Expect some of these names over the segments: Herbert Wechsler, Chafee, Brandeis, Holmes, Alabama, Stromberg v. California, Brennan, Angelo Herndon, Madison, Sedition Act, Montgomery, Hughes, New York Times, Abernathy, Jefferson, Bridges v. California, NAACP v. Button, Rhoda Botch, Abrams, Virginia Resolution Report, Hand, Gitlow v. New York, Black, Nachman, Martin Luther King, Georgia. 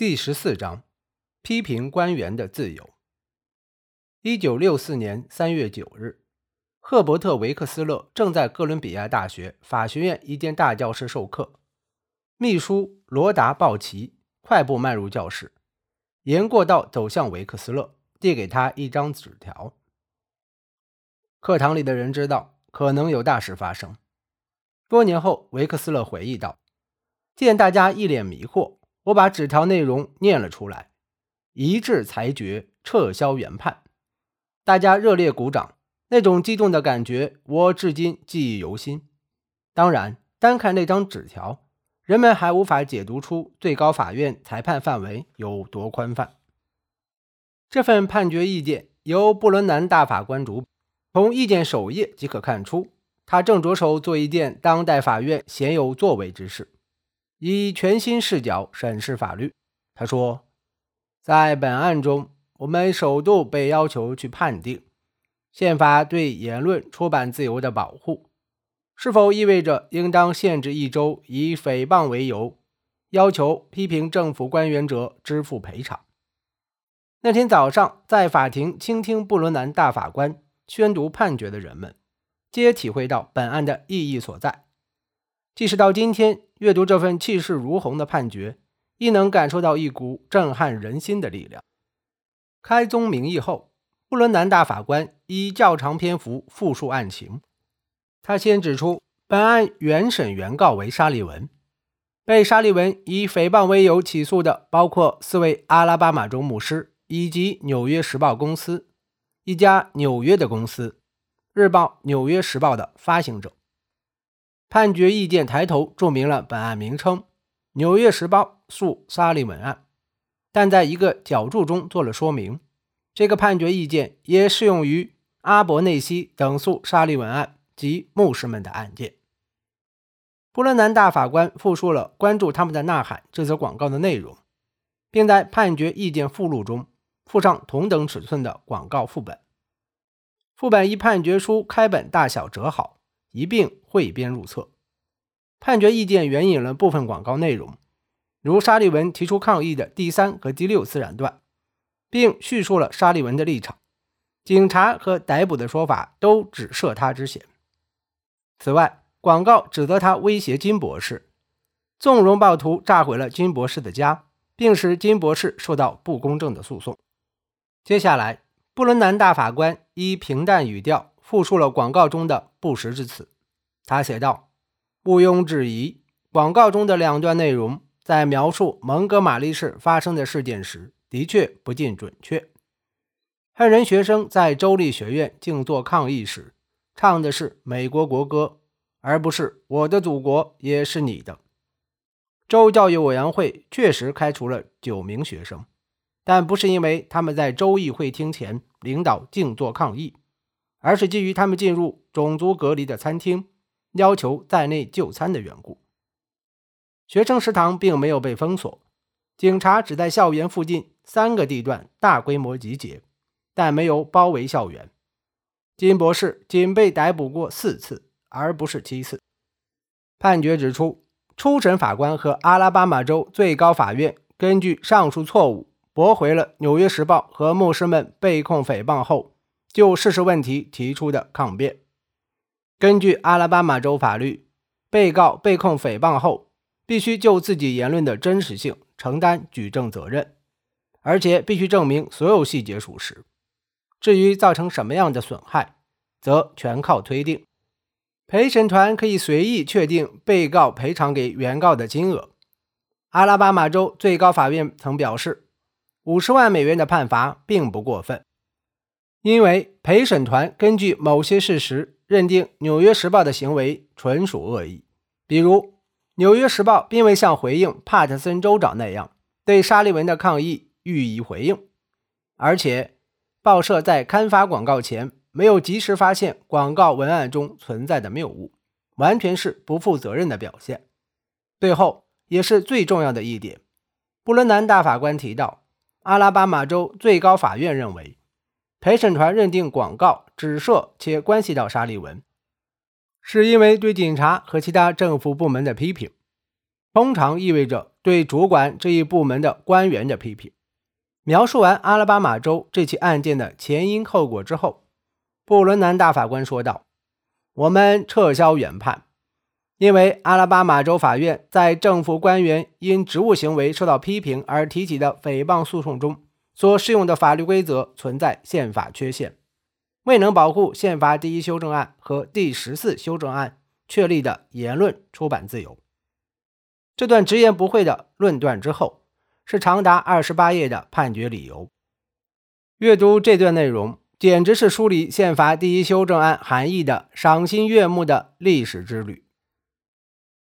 第14章，批评官员的自由。1964年3月9日，赫伯特·维克斯勒正在哥伦比亚大学法学院一间大教室授课。秘书罗达·鲍奇快步迈入教室，沿过道走向维克斯勒，递给他一张纸条。课堂里的人知道可能有大事发生。多年后，维克斯勒回忆道，见大家一脸迷惑，我把纸条内容念了出来，一致裁决撤销原判。大家热烈鼓掌，那种激动的感觉我至今记忆犹新。当然，单看那张纸条，人们还无法解读出最高法院裁判范围有多宽泛。这份判决意见由布伦南大法官主笔，从意见首页即可看出，他正着手做一件当代法院鲜有作为之事，以全新视角审视法律。他说，在本案中，我们首度被要求去判定宪法对言论出版自由的保护是否意味着应当限制1周以诽谤为由要求批评政府官员者支付赔偿。那天早上，在法庭倾听布伦南大法官宣读判决的人们皆体会到本案的意义所在。即使到今天阅读这份气势如虹的判决，亦能感受到一股震撼人心的力量。开宗明义后，布伦南大法官以较长篇幅复述案情。他先指出，本案原审原告为沙利文，被沙利文以诽谤为由起诉的包括4位阿拉巴马州牧师，以及纽约时报公司，一家纽约的公司，日报纽约时报的发行者。判决意见抬头注明了本案名称，纽约时报诉沙利文案，但在一个脚注中做了说明，这个判决意见也适用于阿伯内西等诉沙利文案及牧师们的案件。布伦南大法官复述了关注他们的呐喊这则广告的内容，并在判决意见附录中附上同等尺寸的广告副本。副本依判决书开本大小折好，一并汇编入册。判决意见援引了部分广告内容，如沙利文提出抗议的第3和第6自然段，并叙述了沙利文的立场，警察和逮捕的说法都只涉他之嫌。此外，广告指责他威胁金博士，纵容暴徒炸毁了金博士的家，并使金博士受到不公正的诉讼。接下来，布伦南大法官以平淡语调复述了广告中的不实之词。他写道，毋庸置疑，广告中的2段内容在描述蒙哥马利市发生的事件时的确不尽准确。黑人学生在州立学院静坐抗议时唱的是美国国歌，而不是我的祖国也是你的。州教育委员会确实开除了9名学生，但不是因为他们在州议会厅前领导静坐抗议，而是基于他们进入种族隔离的餐厅，要求在内就餐的缘故。学生食堂并没有被封锁，警察只在校园附近3个地段大规模集结，但没有包围校园。金博士仅被逮捕过4次，而不是7次。判决指出，初审法官和阿拉巴马州最高法院根据上述错误，驳回了《纽约时报》和牧师们被控诽谤后就事实问题提出的抗辩。根据阿拉巴马州法律，被告被控诽谤后必须就自己言论的真实性承担举证责任，而且必须证明所有细节属实。至于造成什么样的损害，则全靠推定。陪审团可以随意确定被告赔偿给原告的金额。阿拉巴马州最高法院曾表示，$500万的判罚并不过分，因为陪审团根据某些事实认定《纽约时报》的行为纯属恶意，比如《纽约时报》并未像回应帕特森州长那样对沙利文的抗议予以回应，而且报社在刊发广告前没有及时发现广告文案中存在的谬误，完全是不负责任的表现。最后也是最重要的一点，布伦南大法官提到，阿拉巴马州最高法院认为陪审团认定广告只涉且关系到沙利文，是因为对警察和其他政府部门的批评。通常意味着对主管这一部门的官员的批评。描述完阿拉巴马州这起案件的前因后果之后，布伦南大法官说道：“我们撤销原判，因为阿拉巴马州法院在政府官员因职务行为受到批评而提起的诽谤诉讼中所适用的法律规则存在宪法缺陷，未能保护宪法第一修正案和第14修正案确立的言论出版自由。”这段直言不讳的论断之后，是长达28页的判决理由。阅读这段内容，简直是梳理宪法第一修正案含义的赏心悦目的历史之旅。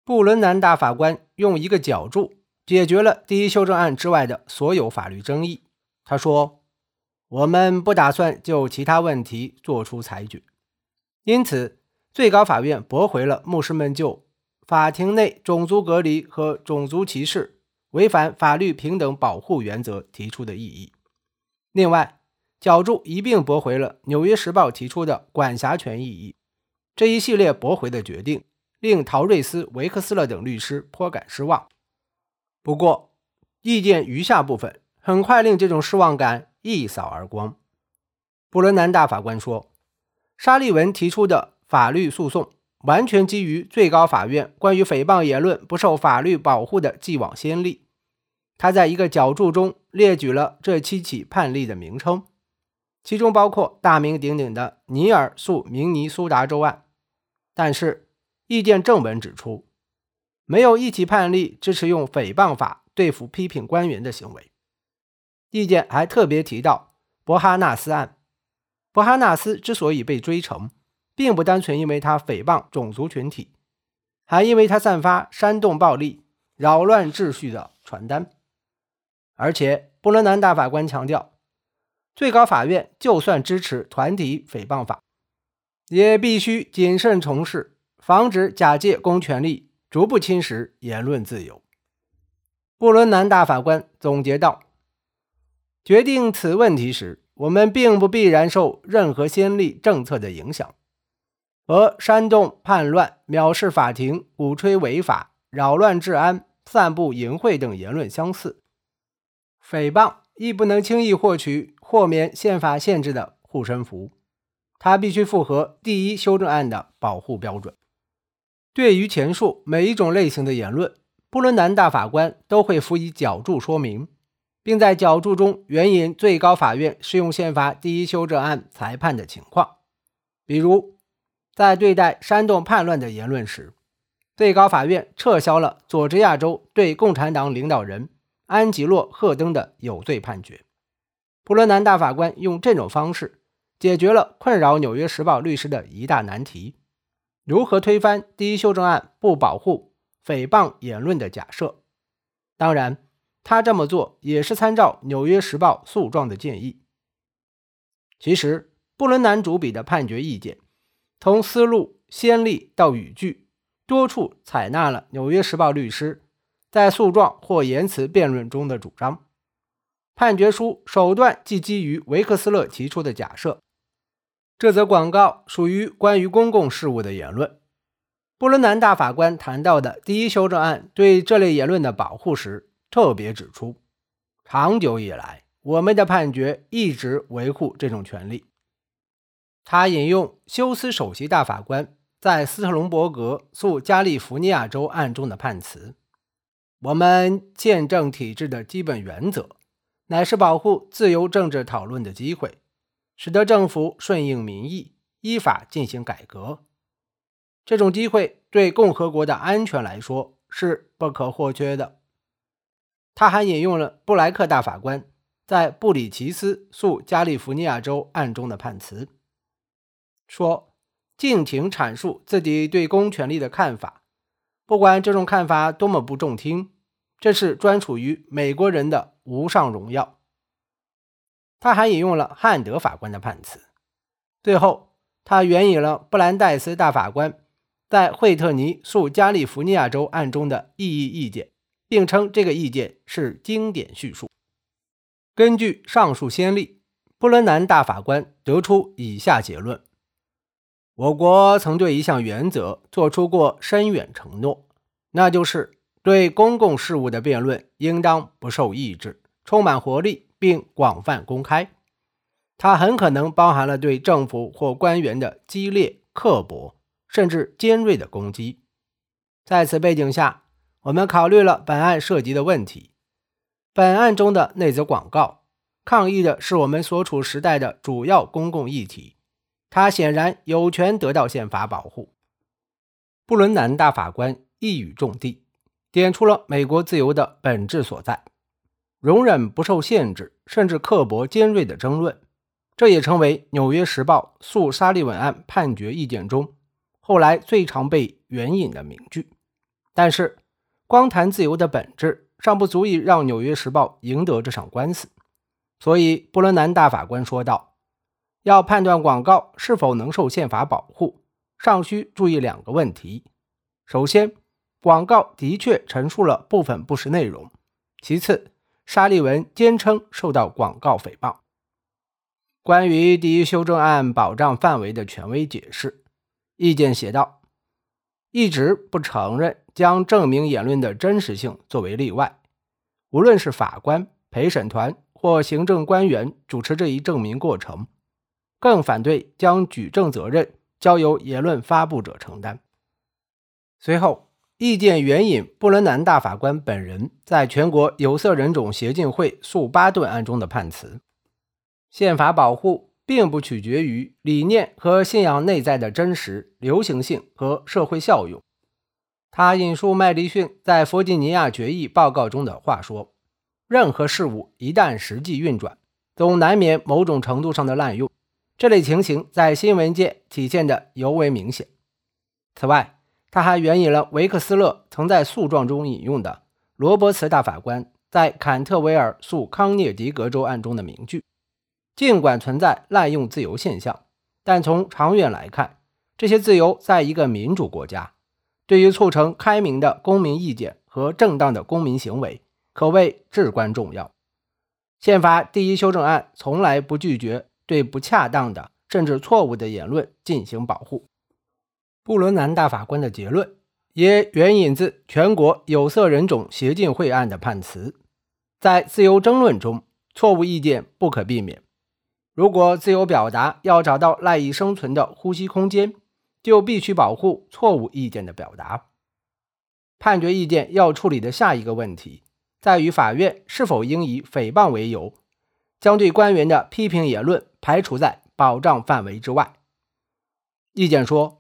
布伦南大法官用一个角注解决了第一修正案之外的所有法律争议。他说：“我们不打算就其他问题做出裁决。”因此，最高法院驳回了牧师们就法庭内种族隔离和种族歧视违反法律平等保护原则提出的异议。另外，角注一并驳回了《纽约时报》提出的管辖权异议。这一系列驳回的决定令陶瑞斯·维克斯勒等律师颇感失望。不过，意见余下部分很快令这种失望感一扫而光。布伦南大法官说，沙利文提出的法律诉讼完全基于最高法院关于诽谤言论不受法律保护的既往先例。他在一个角注中列举了这七起判例的名称，其中包括大名鼎鼎的尼尔诉明尼苏达州案。但是，意见正文指出，没有一起判例支持用诽谤法对付批评官员的行为。意见还特别提到伯哈纳斯案。伯哈纳斯之所以被追惩，并不单纯因为他诽谤种族群体，还因为他散发煽动暴力、扰乱秩序的传单。而且，布伦南大法官强调，最高法院就算支持团体诽谤法，也必须谨慎从事，防止假借公权力逐步侵蚀言论自由。布伦南大法官总结道：“决定此问题时，我们并不必然受任何先例政策的影响，而煽动叛乱、藐视法庭、鼓吹违法、扰乱治安、散布淫秽等言论相似，诽谤亦不能轻易获取豁免宪法限制的护身符，它必须符合第一修正案的保护标准。”对于前述每一种类型的言论，布伦南大法官都会辅以角注说明，并在角注中援引最高法院适用宪法第一修正案裁判的情况。比如，在对待煽动叛乱的言论时，最高法院撤销了佐治亚州对共产党领导人安吉洛·赫登的有罪判决。布伦南大法官用这种方式解决了困扰《纽约时报》律师的一大难题：如何推翻第一修正案不保护诽谤言论的假设。当然，他这么做也是参照《纽约时报》诉状的建议。其实，布伦南主笔的判决意见，从思路、先例到语句，多处采纳了《纽约时报》律师在诉状或言辞辩论中的主张。判决书首段既基于维克斯勒提出的假设，这则广告属于关于公共事务的言论。布伦南大法官谈到的第一修正案对这类言论的保护时，特别指出，长久以来，我们的判决一直维护这种权利。他引用休斯首席大法官在斯特隆伯格诉加利福尼亚州案中的判词：“我们宪政体制的基本原则，乃是保护自由政治讨论的机会，使得政府顺应民意，依法进行改革。这种机会对共和国的安全来说是不可或缺的。”他还引用了布莱克大法官在布里奇斯诉加利福尼亚州案中的判词，说：“尽情阐述自己对公权力的看法，不管这种看法多么不中听，这是专属于美国人的无上荣耀。”他还引用了汉德法官的判词。最后，他援引了布兰代斯大法官在惠特尼诉加利福尼亚州案中的异议意见，并称这个意见是经典叙述。根据上述先例，布伦南大法官得出以下结论：我国曾对一项原则做出过深远承诺，那就是对公共事务的辩论应当不受抑制，充满活力并广泛公开。它很可能包含了对政府或官员的激烈、刻薄甚至尖锐的攻击。在此背景下，我们考虑了本案涉及的问题。本案中的内则广告抗议的是我们所处时代的主要公共议题，它显然有权得到宪法保护。布伦南大法官一语中的，点出了美国自由的本质所在：容忍不受限制甚至刻薄尖锐的争论。这也成为《纽约时报》诉沙利文案判决意见中后来最常被援引的名句。但是光谈自由的本质尚不足以让《纽约时报》赢得这场官司，所以布伦南大法官说道，要判断广告是否能受宪法保护，尚需注意两个问题。首先，广告的确陈述了部分不实内容；其次，沙利文坚称受到广告诽谤。关于第一修正案保障范围的权威解释，意见写道，一直不承认将证明言论的真实性作为例外，无论是法官、陪审团或行政官员主持这一证明过程，更反对将举证责任交由言论发布者承担。随后，意见援引布伦南大法官本人在全国有色人种协进会诉巴顿案中的判词：宪法保护并不取决于理念和信仰内在的真实、流行性和社会效用。他引述麦迪逊在弗吉尼亚决议报告中的话说，任何事物一旦实际运转，总难免某种程度上的滥用，这类情形在新闻界体现得尤为明显。此外，他还援引了维克斯勒曾在诉状中引用的罗伯茨大法官在坎特维尔诉康涅狄格州案中的名句：尽管存在滥用自由现象，但从长远来看，这些自由在一个民主国家对于促成开明的公民意见和正当的公民行为可谓至关重要。宪法第一修正案从来不拒绝对不恰当的甚至错误的言论进行保护。布伦南大法官的结论也援引自全国有色人种协进会案的判词：在自由争论中，错误意见不可避免。如果自由表达要找到赖以生存的呼吸空间，就必须保护错误意见的表达。判决意见要处理的下一个问题，在于法院是否应以诽谤为由，将对官员的批评言论排除在保障范围之外。意见说，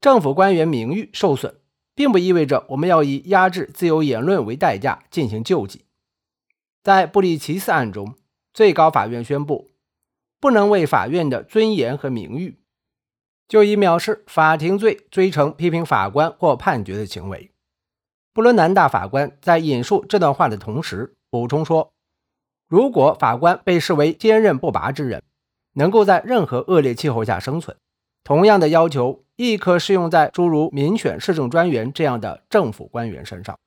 政府官员名誉受损，并不意味着我们要以压制自由言论为代价进行救济。在布里奇斯案中，最高法院宣布不能为法院的尊严和名誉，就以藐视法庭罪追成批评法官或判决的行为。布伦南大法官在引述这段话的同时补充说，如果法官被视为坚韧不拔之人，能够在任何恶劣气候下生存，同样的要求亦可适用在诸如民选市政专员这样的政府官员身上。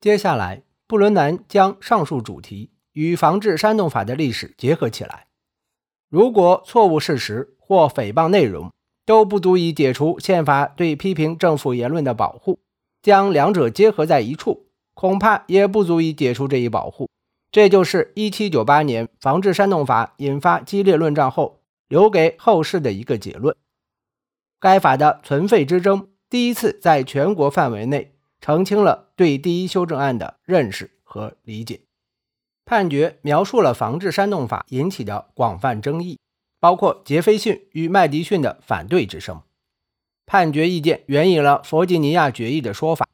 接下来，布伦南将上述主题与防治煽动法的历史结合起来。如果错误事实或诽谤内容都不足以解除宪法对批评政府言论的保护，将两者结合在一处，恐怕也不足以解除这一保护。这就是1798年防治煽动法引发激烈论战后留给后世的一个结论。该法的存废之争第一次在全国范围内澄清了对第一修正案的认识和理解。判决描述了防治煽动法引起的广泛争议，包括杰斐逊与麦迪逊的反对之声。判决意见援引了弗吉尼亚决议的说法，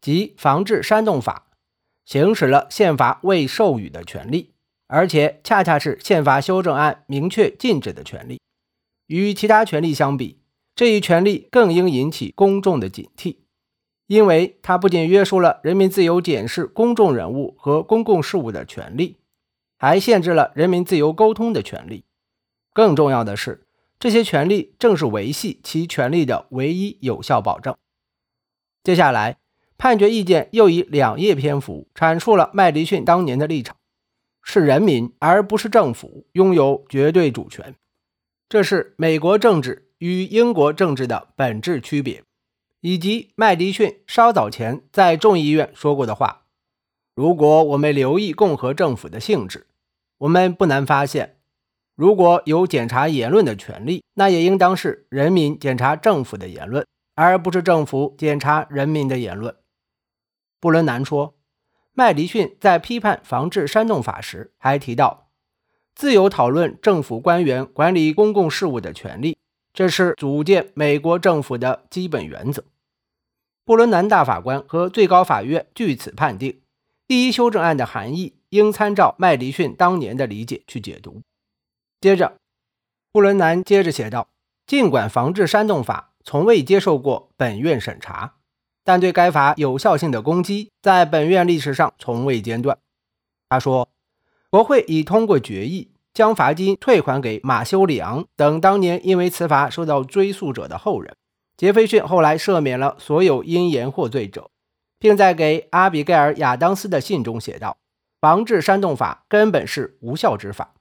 即防治煽动法行使了宪法未授予的权利，而且恰恰是宪法修正案明确禁止的权利。与其他权利相比，这一权利更应引起公众的警惕，因为它不仅约束了人民自由检视公众人物和公共事务的权利，还限制了人民自由沟通的权利。更重要的是，这些权利正是维系其权利的唯一有效保证。接下来，判决意见又以2页篇幅阐述了麦迪逊当年的立场：是人民而不是政府拥有绝对主权。这是美国政治与英国政治的本质区别，以及麦迪逊稍早前在众议院说过的话。如果我们留意共和政府的性质，我们不难发现，如果有检查言论的权利，那也应当是人民检查政府的言论，而不是政府检查人民的言论。布伦南说，麦迪逊在批判防治煽动法时还提到，自由讨论政府官员管理公共事务的权利，这是组建美国政府的基本原则。布伦南大法官和最高法院据此判定，第一修正案的含义应参照麦迪逊当年的理解去解读。接着，布伦南接着写道，尽管防治煽动法从未接受过本院审查，但对该法有效性的攻击在本院历史上从未间断。他说，国会已通过决议，将罚金退还给马修里昂等当年因为此法受到追诉者的后人。杰斐逊后来赦免了所有因言获罪者，并在给阿比盖尔·亚当斯的信中写道，防治煽动法根本是无效之法，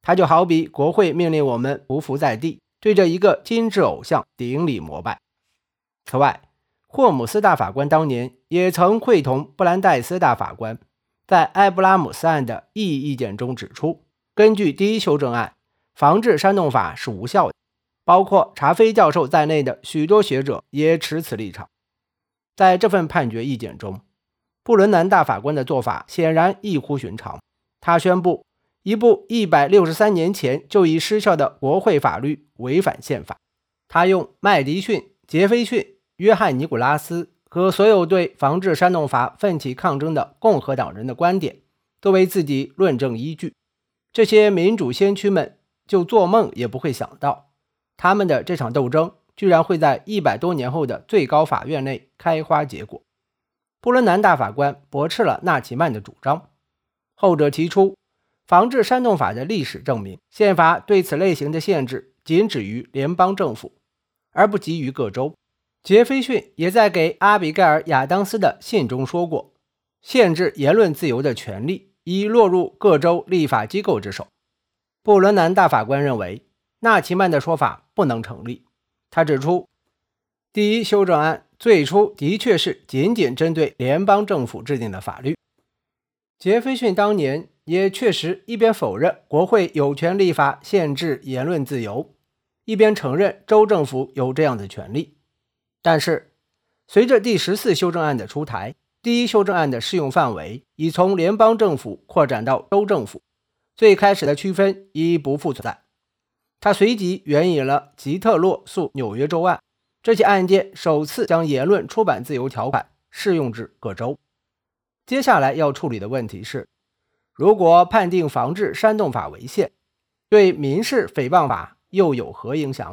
它就好比国会命令我们匍匐在地，对着一个金质偶像顶礼膜拜。此外，霍姆斯大法官当年也曾会同布兰代斯大法官在埃布拉姆斯案的异议见中指出，根据第一修正案，防治煽动法是无效的，包括查菲教授在内的许多学者也持此立场。在这份判决意见中，布伦南大法官的做法显然异乎寻常，他宣布一部163年前就已失效的国会法律违反宪法。他用麦迪逊、杰斐逊、约翰·尼古拉斯和所有对防治煽动法奋起抗争的共和党人的观点作为自己论证依据。这些民主先驱们就做梦也不会想到，他们的这场斗争居然会在100多年后的最高法院内开花结果。布伦南大法官驳斥了纳奇曼的主张，后者提出，防治煽动法的历史证明，宪法对此类型的限制仅止于联邦政府，而不及于各州。杰斐逊也在给阿比盖尔·亚当斯的信中说过，限制言论自由的权利已落入各州立法机构之手。布伦南大法官认为，纳奇曼的说法不能成立。他指出，第一修正案最初的确是仅仅针对联邦政府制定的法律。杰斐逊当年也确实一边否认国会有权立法限制言论自由，一边承认州政府有这样的权利。但是，随着第14修正案的出台，第一修正案的适用范围已从联邦政府扩展到州政府，最开始的区分已不复存在。他随即援引了吉特洛诉纽约州案，这起案件首次将言论出版自由条款适用至各州。接下来要处理的问题是，如果判定防治煽动法违宪，对民事诽谤法又有何影响？